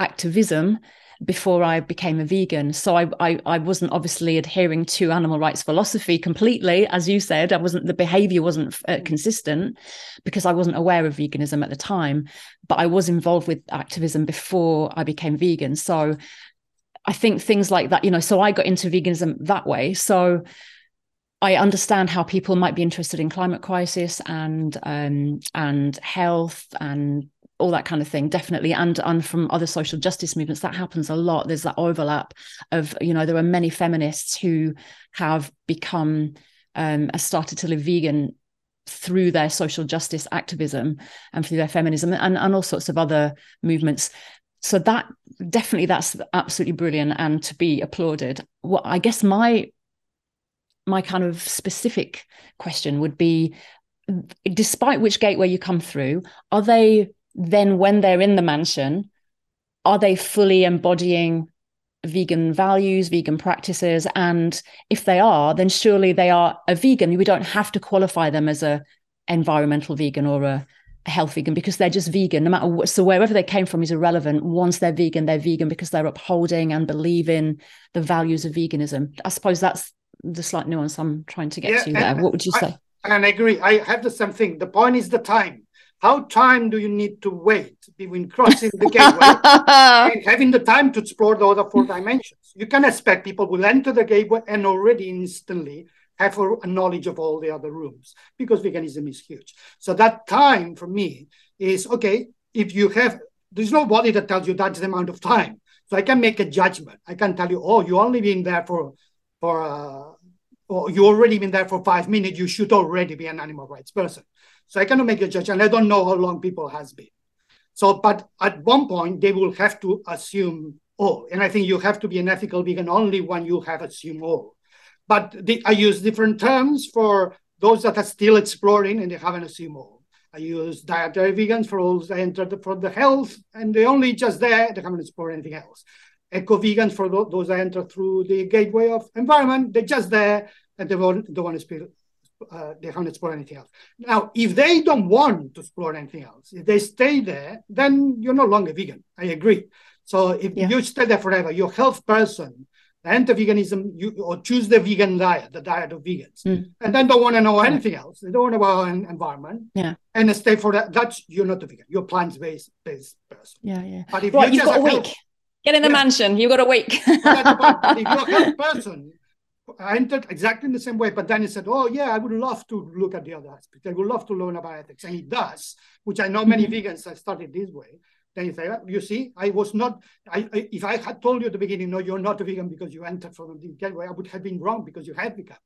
activism before I became a vegan. So I, I I wasn't obviously adhering to animal rights philosophy completely, as you said. I wasn't, the behavior wasn't uh, consistent because I wasn't aware of veganism at the time, but I was involved with activism before I became vegan. So I think things like that, you know, so I got into veganism that way. So I understand how people might be interested in climate crisis and um, and health and all that kind of thing, definitely, and and from other social justice movements. That happens a lot. There's that overlap of, you know, there are many feminists who have become um started to live vegan through their social justice activism and through their feminism and, and all sorts of other movements. So that definitely, that's absolutely brilliant and to be applauded. What I guess my my kind of specific question would be, despite which gateway you come through, are they then when they're in the mansion, are they fully embodying vegan values, vegan practices? And if they are, then surely they are a vegan. We don't have to qualify them as a environmental vegan or a health vegan, because they're just vegan. No matter what, so wherever they came from is irrelevant. Once they're vegan, they're vegan because they're upholding and believing the values of veganism. I suppose that's the slight nuance I'm trying to get yeah, to there. And, what would you I, say? And I agree. I have the same thing. The point is the time. How time do you need to wait between crossing the gateway and having the time to explore the other four dimensions? You can expect people will enter the gateway and already instantly have a knowledge of all the other rooms, because veganism is huge. So that time for me is, okay, if you have, there's nobody that tells you that's the amount of time. So I can make a judgment. I can tell you, oh, you only been there for, for uh, or you already been there for five minutes, you should already be an animal rights person. So I cannot make a judgment. I don't know how long people has been. So, but at one point they will have to assume all. And I think you have to be an ethical vegan only when you have assumed all. But the, I use different terms for those that are still exploring and they haven't assumed all. I use dietary vegans for those that entered for the health and they only just there, they haven't explored anything else. Eco-vegans for those that enter through the gateway of environment, they're just there and they don't, don't want to speak. Uh, they haven't explored anything else. Now, if they don't want to explore anything else, if they stay there, then you're no longer vegan. I agree. So if yeah. you stay there forever, you're a health person, enter veganism, you, or choose the vegan diet, the diet of vegans, mm. and then don't want to know yeah. anything else. They don't want to know about environment. Yeah. And stay for that. That's, you're not a vegan. You're a plant-based based person. Yeah, yeah. But if right, you've got a week. Health, Get in the yeah. mansion. You've got a week. If you're a health person, I entered exactly in the same way, but then he said, oh, yeah, I would love to look at the other aspect. I would love to learn about ethics. And he does, which I know many mm-hmm. vegans have started this way. Then he said, you see, I was not, I, I, if I had told you at the beginning, no, you're not a vegan because you entered from the gateway, I would have been wrong because you have become.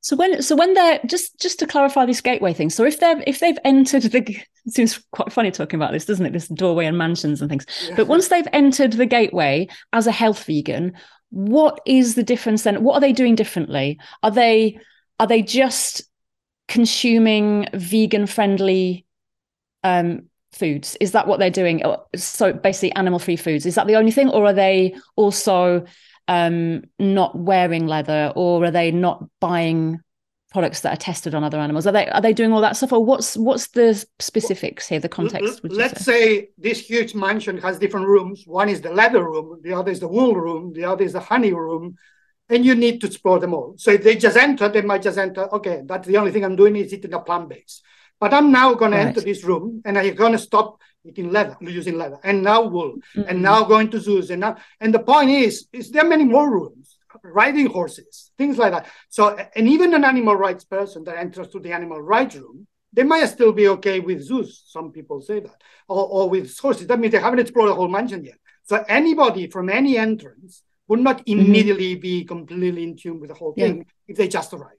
So when so when they're just just to clarify this gateway thing. So if they're if they've entered the it seems quite funny talking about this, doesn't it? This doorway and mansions and things. Yeah. But once they've entered the gateway as a health vegan, what is the difference then? What are they doing differently? Are they are they just consuming vegan friendly um, foods? Is that what they're doing? So basically, animal free foods. Is that the only thing, or are they also Um, not wearing leather, or are they not buying products that are tested on other animals? Are they are they doing all that stuff, or what's what's the specifics here? The context. Would you Let's say? say this huge mansion has different rooms. One is the leather room, the other is the wool room, the other is the honey room, and you need to explore them all. So if they just enter, they might just enter. Okay, that's the only thing I'm doing is eating a plant base. But I'm now going right. to enter this room, and I'm going to stop eating leather, using leather, and now wool, mm-hmm. and now going to zoos, and now, and the point is, is there are many more rooms, riding horses, things like that. So, and even an animal rights person that enters to the animal rights room, they might still be okay with zoos, some people say that, or, or with horses. That means they haven't explored the whole mansion yet. So anybody from any entrance would not immediately mm-hmm. be completely in tune with the whole thing yeah. if they just arrive.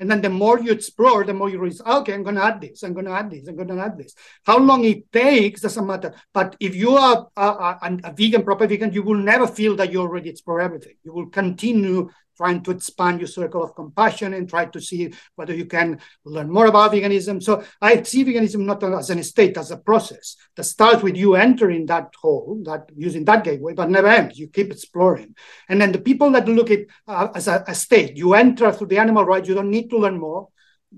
And then the more you explore, the more you realize, okay, I'm going to add this, I'm going to add this, I'm going to add this. How long it takes doesn't matter. But if you are a, a, a vegan, proper vegan, you will never feel that you already explore everything. You will continue trying to expand your circle of compassion and try to see whether you can learn more about veganism. So I see veganism not as an estate, as a process that starts with you entering that hole, that using that gateway, but never ends. You keep exploring. And then the people that look at uh, as a, a state, you enter through the animal rights, you don't need to learn more.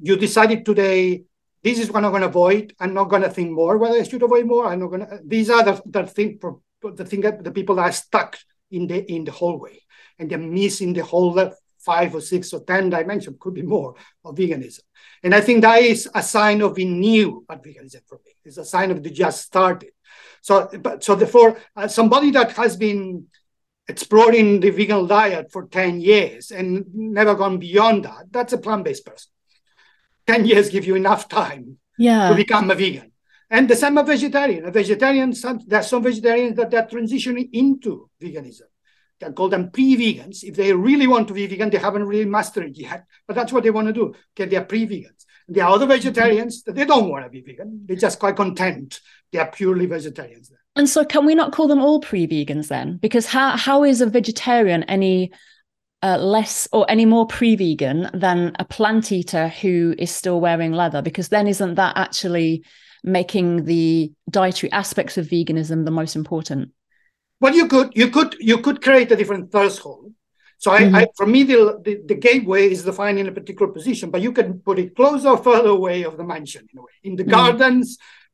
You decided today, this is what I'm going to avoid. I'm not going to think more whether I should avoid more. I'm not going to, these are the, the thing, the thing that the people that are stuck in the, in the hallway. And they're missing the whole five or six or ten dimension, could be more, of veganism. And I think that is a sign of being new at veganism for me. It's a sign of they just started. So, but, so therefore, uh, somebody that has been exploring the vegan diet for ten years and never gone beyond that, that's a plant-based person. ten years give you enough time yeah. to become a vegan. And the same a vegetarian. A vegetarian, some, there are some vegetarians that they're transitioning into veganism. Can call them pre-vegans. If they really want to be vegan, they haven't really mastered it yet, but that's what they want to do. Okay, they are pre-vegans. There are other vegetarians that they don't want to be vegan. They're just quite content. They are purely vegetarians. And so can we not call them all pre-vegans then? Because how how is a vegetarian any uh, less or any more pre-vegan than a plant eater who is still wearing leather? Because then isn't that actually making the dietary aspects of veganism the most important? Well, you could you could you could create a different threshold. So I, mm-hmm. I for me the, the, the gateway is defined in a particular position, but you can put it closer or further away of the mansion in a way, in the mm-hmm. gardens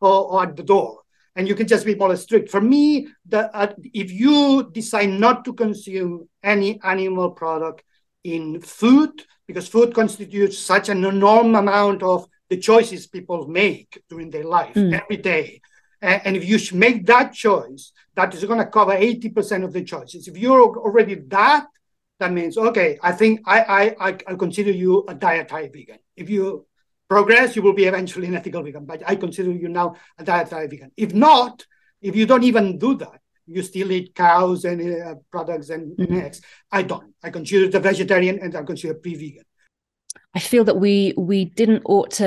or, or at the door. And you can just be more strict. For me, the, uh, if you decide not to consume any animal product in food, because food constitutes such an enormous amount of the choices people make during their life mm-hmm. every day. And if you make that choice, that is going to cover eighty percent of the choices. If you're already that, that means, okay, I think I I I consider you a dietary vegan. If you progress, you will be eventually an ethical vegan, but I consider you now a dietary vegan. If not, if you don't even do that, you still eat cows and uh, products and, mm-hmm. and eggs. I don't. I consider the vegetarian and I consider pre-vegan. I feel that we we didn't ought to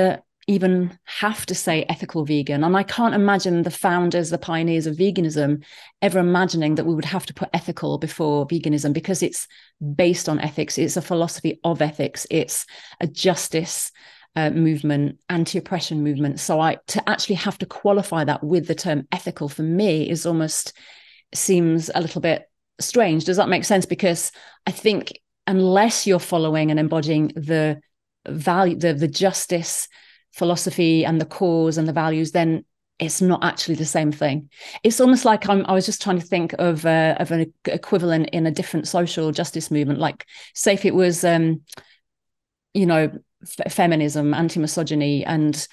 even have to say ethical vegan. And I can't imagine the founders, the pioneers of veganism ever imagining that we would have to put ethical before veganism, because it's based on ethics. It's a philosophy of ethics. It's a justice uh, movement, anti-oppression movement. So I to actually have to qualify that with the term ethical for me is almost seems a little bit strange. Does that make sense? Because I think unless you're following and embodying the value, the, the justice philosophy and the cause and the values, then it's not actually the same thing. It's almost like I'm, I was just trying to think of uh, of an equivalent in a different social justice movement. Like, say if it was, um, you know, f- feminism, anti-misogyny, and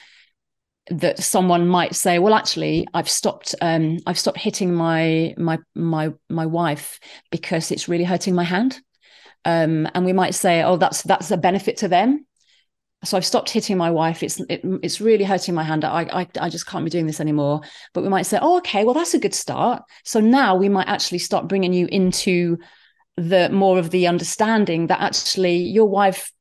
that someone might say, well, actually, I've stopped, um, I've stopped hitting my my my my wife because it's really hurting my hand. Um, and we might say, oh, that's that's a benefit to them. So I've stopped hitting my wife. It's it, it's really hurting my hand. I, I I just can't be doing this anymore. But we might say, oh, okay, well, that's a good start. So now we might actually start bringing you into the more of the understanding that actually your wife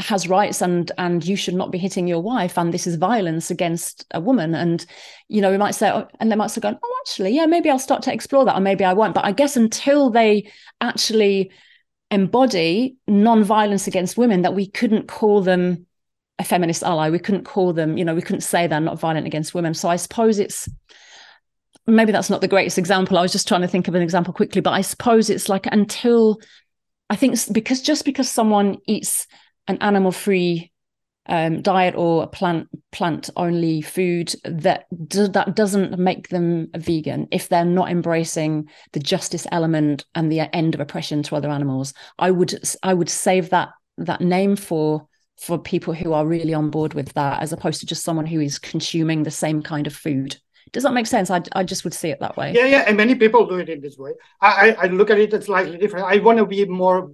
has rights and and you should not be hitting your wife, and this is violence against a woman. And, you know, we might say, oh, and they might say, going, oh, actually, yeah, maybe I'll start to explore that, or maybe I won't. But I guess until they actually embody non-violence against women, that we couldn't call them a feminist ally. We couldn't call them, you know, we couldn't say they're not violent against women. So I suppose it's, maybe that's not the greatest example. I was just trying to think of an example quickly, but I suppose it's like until, I think, because just because someone eats an animal-free um, diet or a plant plant-only food, that do, that doesn't make them a vegan if they're not embracing the justice element and the end of oppression to other animals. I would I would save that that name for for people who are really on board with that, as opposed to just someone who is consuming the same kind of food. Does that make sense? I, I just would see it that way. Yeah, yeah, and many people do it in this way. I, I look at it as slightly different. I want to be more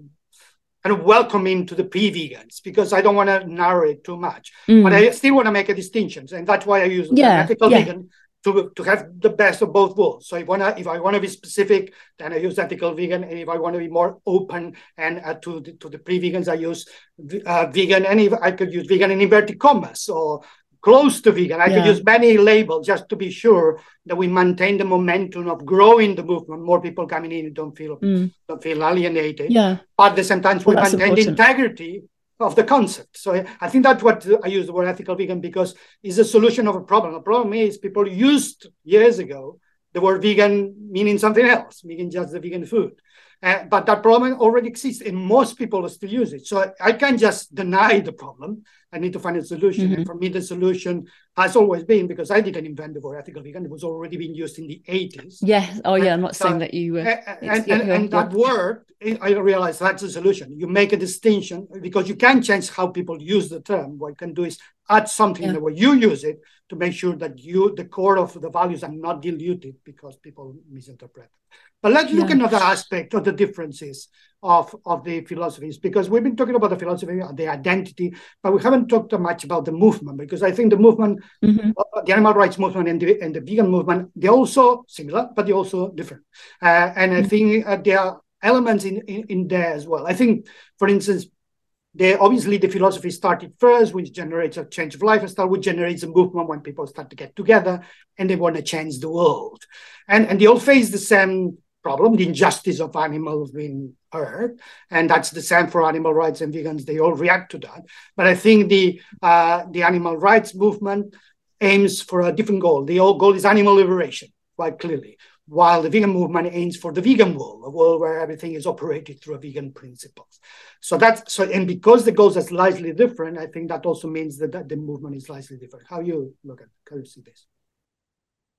and welcoming to the pre-vegans, because I don't want to narrow it too much. Mm. But I still want to make a distinction. And that's why I use yeah, an ethical yeah. vegan to, to have the best of both worlds. So if, wanna, if I want to be specific, then I use ethical vegan. And if I want to be more open and uh, to, the, to the pre-vegans, I use uh, vegan. And if I could use vegan in inverted commas or close to vegan. I yeah. could use many labels just to be sure that we maintain the momentum of growing the movement. More people coming in don't feel mm. don't feel alienated. Yeah. But at the same time, well, we maintain important. the integrity of the concept. So I think that's what I use the word ethical vegan, because it's a solution of a problem. The problem is people used years ago the word vegan meaning something else, meaning just the vegan food. Uh, but that problem already exists, and most people still use it. So I can't just deny the problem. I need to find a solution. Mm-hmm. And for me, the solution has always been, because I didn't invent the word ethical vegan, it was already being used in the eighties. Yeah. Oh, yeah. I'm not so, saying that you were. Uh, and, and, and that word, I realized that's a solution. You make a distinction, because you can change how people use the term. What you can do is add something yeah. in the way you use it to make sure that you, the core of the values are not diluted because people misinterpret. But let's look yeah. at another aspect of the differences of, of the philosophies, because we've been talking about the philosophy, the identity, but we haven't talked too much about the movement, because I think the movement, mm-hmm. uh, the animal rights movement and the, and the vegan movement, they're also similar, but they're also different. Uh, and mm-hmm. I think uh, there are elements in, in, in there as well. I think, for instance, They, obviously, the philosophy started first, which generates a change of lifestyle, which generates a movement when people start to get together and they want to change the world. And, and they all face the same problem, the injustice of animals being hurt. And that's the same for animal rights and vegans. They all react to that. But I think the, uh, the animal rights movement aims for a different goal. The old goal is animal liberation, quite clearly, while the vegan movement aims for the vegan world, a world where everything is operated through vegan principles. So that's, so, and because the goals are slightly different, I think that also means that, that the movement is slightly different. How you look at, how you see this?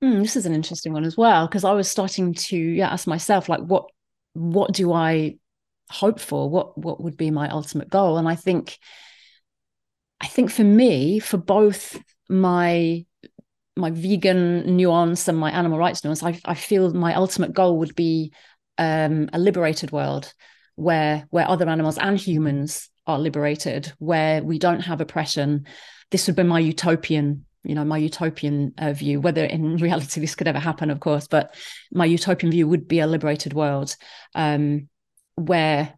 Mm, this is an interesting one as well, because I was starting to yeah, ask myself, like, what, what do I hope for? What, what would be my ultimate goal? And I think, I think for me, for both my my vegan nuance and my animal rights nuance, I, I feel my ultimate goal would be um, a liberated world where where other animals and humans are liberated, where we don't have oppression. This would be my utopian, you know, my utopian uh, view. Whether in reality this could ever happen, of course, but my utopian view would be a liberated world um, where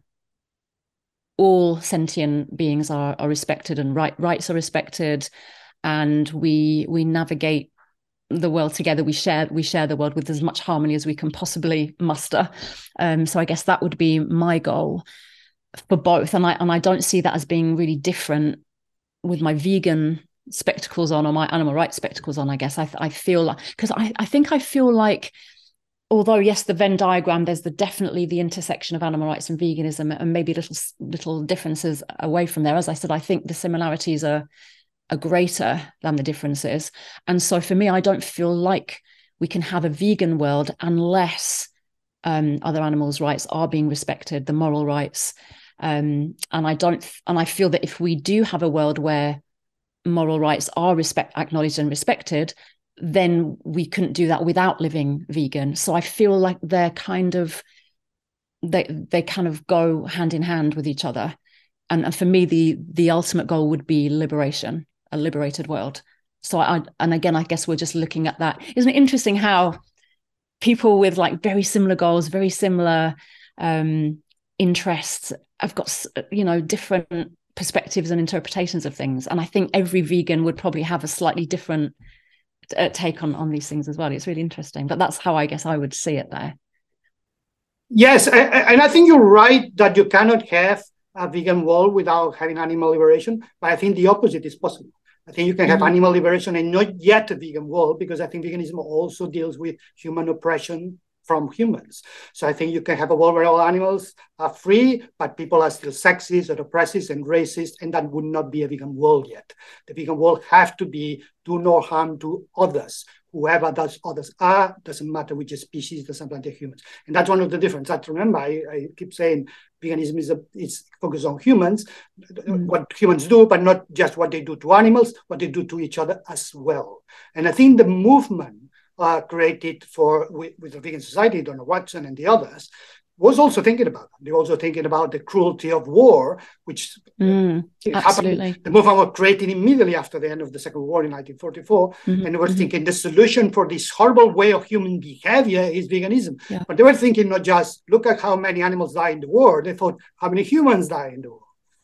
all sentient beings are, are respected and right, rights are respected. And we we navigate the world together. We share we share the world with as much harmony as we can possibly muster. Um, so I guess that would be my goal for both. And I and I don't see that as being really different with my vegan spectacles on or my animal rights spectacles on. I guess I I feel like, because I I think I feel like, although yes, the Venn diagram, there's the definitely the intersection of animal rights and veganism, and maybe little little differences away from there. As I said, I think the similarities are. are greater than the differences. And so for me, I don't feel like we can have a vegan world unless um, other animals' rights are being respected, the moral rights. Um, and I don't, and I feel that if we do have a world where moral rights are respect, acknowledged and respected, then we couldn't do that without living vegan. So I feel like they're kind of, they they kind of go hand in hand with each other. And, and for me, the the ultimate goal would be liberation. A liberated world. So I, and again, I guess we're just looking at that. Isn't it interesting how people with like very similar goals, very similar um, interests, have got, you know, different perspectives and interpretations of things. And I think every vegan would probably have a slightly different uh, take on, on these things as well. It's really interesting, but that's how I guess I would see it there. Yes, I, I, and I think you're right that you cannot have a vegan world without having animal liberation, but I think the opposite is possible. I think you can have mm-hmm. animal liberation and not yet a vegan world, because I think veganism also deals with human oppression from humans. So I think you can have a world where all animals are free, but people are still sexist and oppressive and racist, and that would not be a vegan world yet. The vegan world have to be do no harm to others. Whoever those others are, doesn't matter which species, doesn't matter humans. And that's one of the differences. That, remember, I, I keep saying veganism is, a, is focused on humans, mm. what humans do, but not just what they do to animals, what they do to each other as well. And I think the movement uh, created for with, with the Vegan Society, Donald Watson and the others, was also thinking about them. They were also thinking about the cruelty of war, which mm, uh, happened. The movement was created immediately after the end of the Second World War in nineteen forty-four. Mm-hmm, and they were mm-hmm. thinking the solution for this horrible way of human behavior is veganism. Yeah. But they were thinking not just look at how many animals die in the war, they thought how many humans die in the war.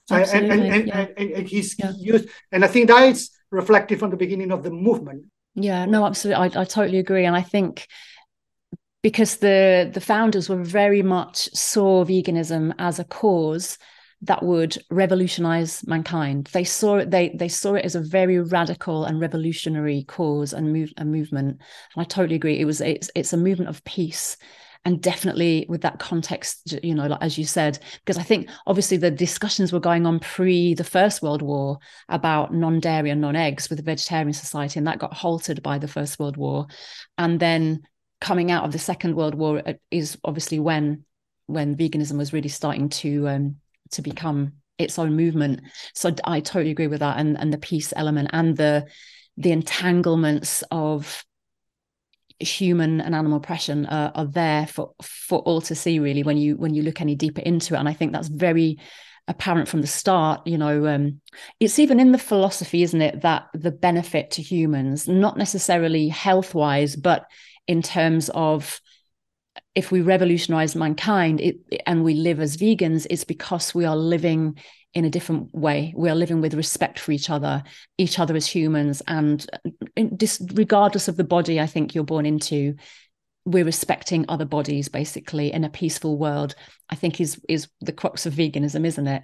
So, and, and, and, yeah. and, and he's yeah. used, and I think that is reflective from the beginning of the movement. Yeah, no, absolutely. I, I totally agree. And I think because the, the founders were very much saw veganism as a cause that would revolutionize mankind. They saw it, they they saw it as a very radical and revolutionary cause and move a movement. And I totally agree. It was it's it's a movement of peace. And definitely with that context, you know, like, as you said, because I think obviously the discussions were going on pre the First World War about non-dairy and non-eggs with the vegetarian society, and that got halted by the First World War. And then coming out of the Second World War is obviously when when veganism was really starting to um, to become its own movement. So I totally agree with that, and, and the peace element and the the entanglements of human and animal oppression uh, are there for for all to see, really, when you when you look any deeper into it. And I think that's very apparent from the start. You know, um, it's even in the philosophy, isn't it, that the benefit to humans, not necessarily health-wise, but in terms of if we revolutionize mankind it, and we live as vegans, it's because we are living in a different way. We are living with respect for each other, each other as humans, and regardless of the body I think you're born into, we're respecting other bodies, basically, in a peaceful world, I think is is the crux of veganism, isn't it?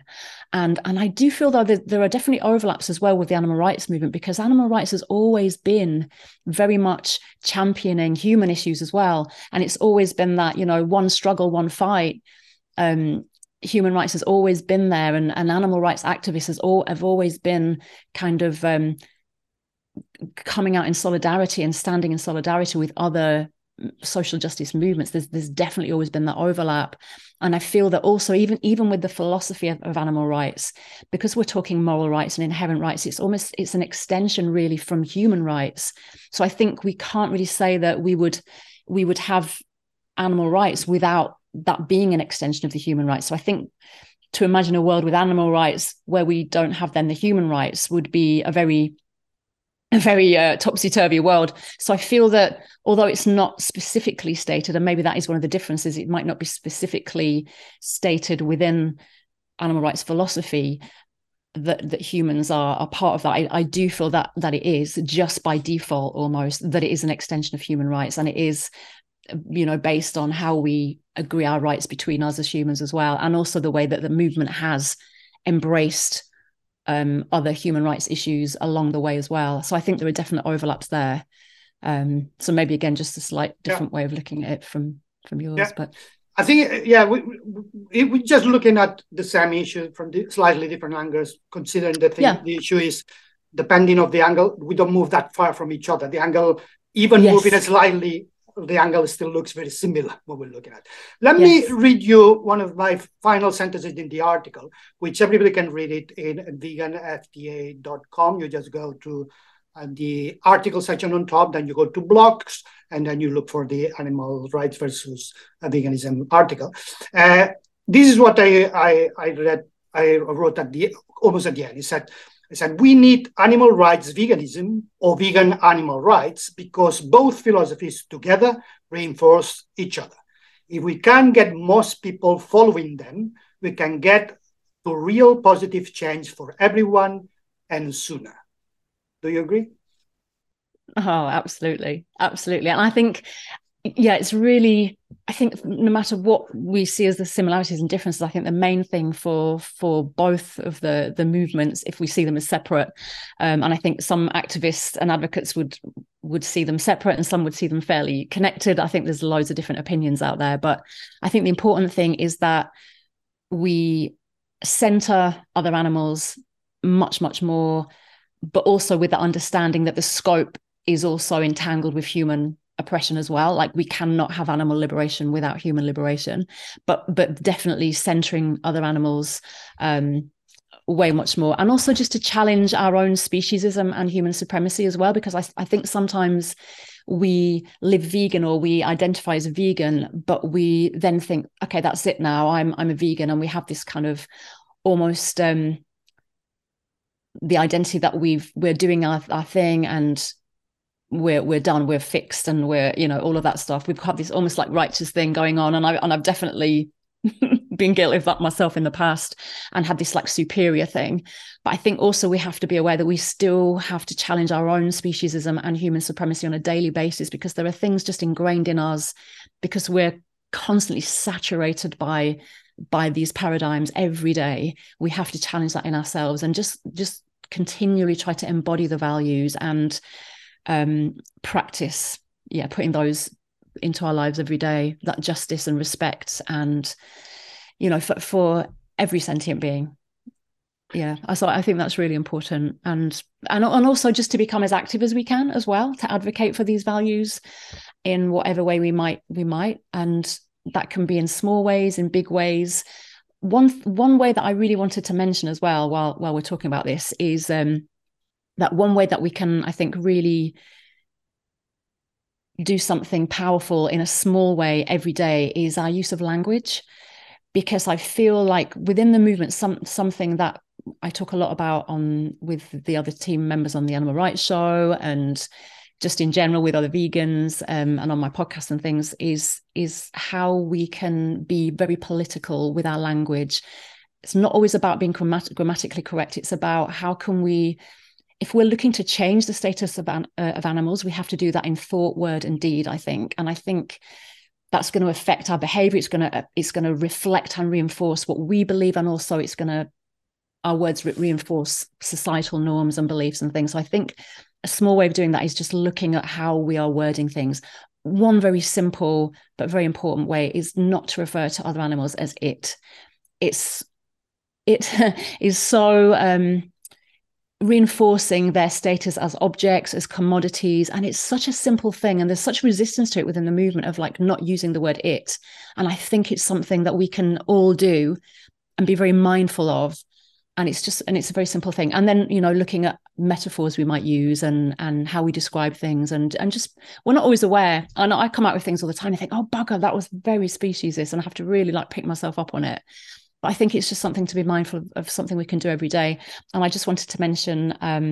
And and I do feel, though, that there are definitely overlaps as well with the animal rights movement, because animal rights has always been very much championing human issues as well. And it's always been that, you know, one struggle, one fight. Um, human rights has always been there, and, and animal rights activists has all have always been kind of um, coming out in solidarity and standing in solidarity with other social justice movements. There's there's definitely always been that overlap, and I feel that also even even with the philosophy of, of animal rights, because we're talking moral rights and inherent rights, it's almost it's an extension really from human rights. So I think we can't really say that we would we would have animal rights without that being an extension of the human rights. So I think to imagine a world with animal rights where we don't have then the human rights would be a very, a very uh, topsy-turvy world. So I feel that although it's not specifically stated, and maybe that is one of the differences, it might not be specifically stated within animal rights philosophy that, that humans are a part of that. I, I do feel that that it is just by default almost that it is an extension of human rights, and it is, you know, based on how we agree our rights between us as humans as well, and also the way that the movement has embraced um, other human rights issues along the way as well. So I think there are definite overlaps there. Um, so maybe again, just a slight different yeah. way of looking at it from from yours. Yeah. But I think, yeah, we, we, we're just looking at the same issue from the slightly different angles, considering the thing, yeah. the issue is, depending on the angle, we don't move that far from each other. The angle, even yes. moving slightly, the angle still looks very similar what we're looking at. Let yes. me read you one of my final sentences in the article, which everybody can read it in vegan f d a dot com. You just go to uh, the article section on top, then you go to blogs, and then you look for the animal rights versus uh, veganism article. Uh, this is what I, I, I read, I wrote at the almost at the end. It said, I said, we need animal rights veganism or vegan animal rights because both philosophies together reinforce each other. If we can get most people following them, we can get for real positive change for everyone and sooner. Do you agree? Oh, absolutely. Absolutely. And I think, yeah, it's really, I think no matter what we see as the similarities and differences, I think the main thing for for both of the, the movements, if we see them as separate, um, and I think some activists and advocates would would see them separate and some would see them fairly connected. I think there's loads of different opinions out there. But I think the important thing is that we centre other animals much, much more, but also with the understanding that the scope is also entangled with human oppression as well. Like, we cannot have animal liberation without human liberation, but but definitely centering other animals um way much more, and also just to challenge our own speciesism and human supremacy as well, because I, I think sometimes we live vegan or we identify as a vegan, but we then think, okay, that's it now, I'm I'm a vegan, and we have this kind of almost um the identity that we've we're doing our, our thing and we're we're done, we're fixed, and we're, you know, all of that stuff. We've got this almost like righteous thing going on, and I and I've definitely been guilty of that myself in the past and had this like superior thing. But I think also we have to be aware that we still have to challenge our own speciesism and human supremacy on a daily basis, because there are things just ingrained in us because we're constantly saturated by by these paradigms every day. We have to challenge that in ourselves and just just continually try to embody the values and um practice yeah putting those into our lives every day, that justice and respect, and you know, for, for every sentient being. Yeah, so I think that's really important, and and and also just to become as active as we can as well, to advocate for these values in whatever way we might we might and that can be in small ways, in big ways. One one way that I really wanted to mention as well while while we're talking about this is um that one way that we can, I think, really do something powerful in a small way every day is our use of language, because I feel like within the movement, some something that I talk a lot about on with the other team members on the Animal Rights Show and just in general with other vegans um, and on my podcast and things is is how we can be very political with our language. It's not always about being grammat- grammatically correct. It's about how can we, if we're looking to change the status of, an, uh, of animals, we have to do that in thought, word, and deed, I think. And I think that's going to affect our behavior. It's going to it's going to reflect and reinforce what we believe, and also it's going to, our words re- reinforce societal norms and beliefs and things. So I think a small way of doing that is just looking at how we are wording things. One very simple but very important way is not to refer to other animals as it. It's it is so. Um, reinforcing their status as objects, as commodities, and it's such a simple thing, and there's such resistance to it within the movement of like not using the word it, and I think it's something that we can all do and be very mindful of, and it's just and it's a very simple thing. And then, you know, looking at metaphors we might use and and how we describe things, and and just we're not always aware. And I come out with things all the time and think, oh bugger, that was very speciesist, and I have to really like pick myself up on it. But I think it's just something to be mindful of, of something we can do every day. And I just wanted to mention um,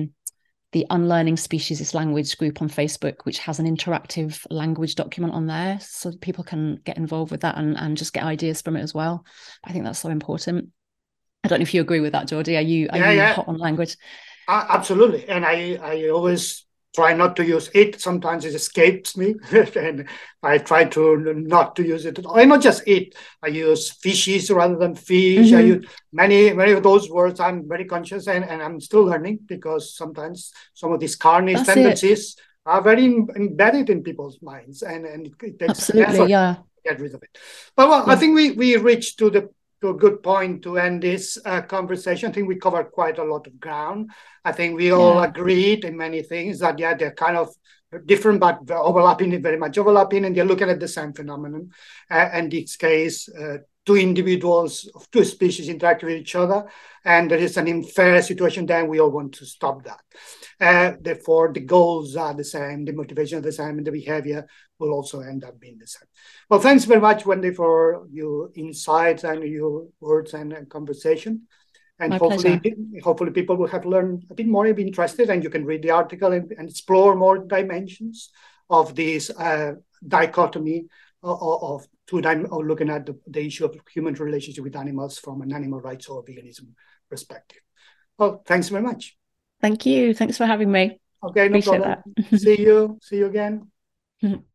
the Unlearning Speciesist Language group on Facebook, which has an interactive language document on there, so that people can get involved with that and, and just get ideas from it as well. I think that's so important. I don't know if you agree with that, Jordi. Are you, are yeah, you yeah. hot on language? Uh, absolutely. And I, I always try not to use it. Sometimes it escapes me, and I try to not to use it. I not just it. I use fishes rather than fish. Mm-hmm. I use many, many of those words. I'm very conscious, and, and I'm still learning, because sometimes some of these carnage That's tendencies it. are very embedded in people's minds, and, and it, it takes Absolutely, effort yeah. to get rid of it. But well, yeah. I think we we reached to the to a good point to end this uh, conversation. I think we covered quite a lot of ground. I think we all yeah. agreed in many things that, yeah, they're kind of different, but overlapping, very much overlapping, and they're looking at the same phenomenon. Uh, and in this case, uh, two individuals of two species interact with each other, and there is an unfair situation there, and we all want to stop that. Uh, therefore, the goals are the same, the motivation are the same, and the behavior will also end up being the same. Well, thanks very much, Wendy, for your insights and your words and, and conversation. And My hopefully, pleasure. hopefully people will have learned a bit more and be interested, and you can read the article and, and explore more dimensions of this uh, dichotomy of, of through time of looking at the, the issue of human relationship with animals from an animal rights or veganism perspective. Well, thanks very much. Thank you. Thanks for having me. Okay, no Appreciate problem. That. See you. See you again. Mm-hmm.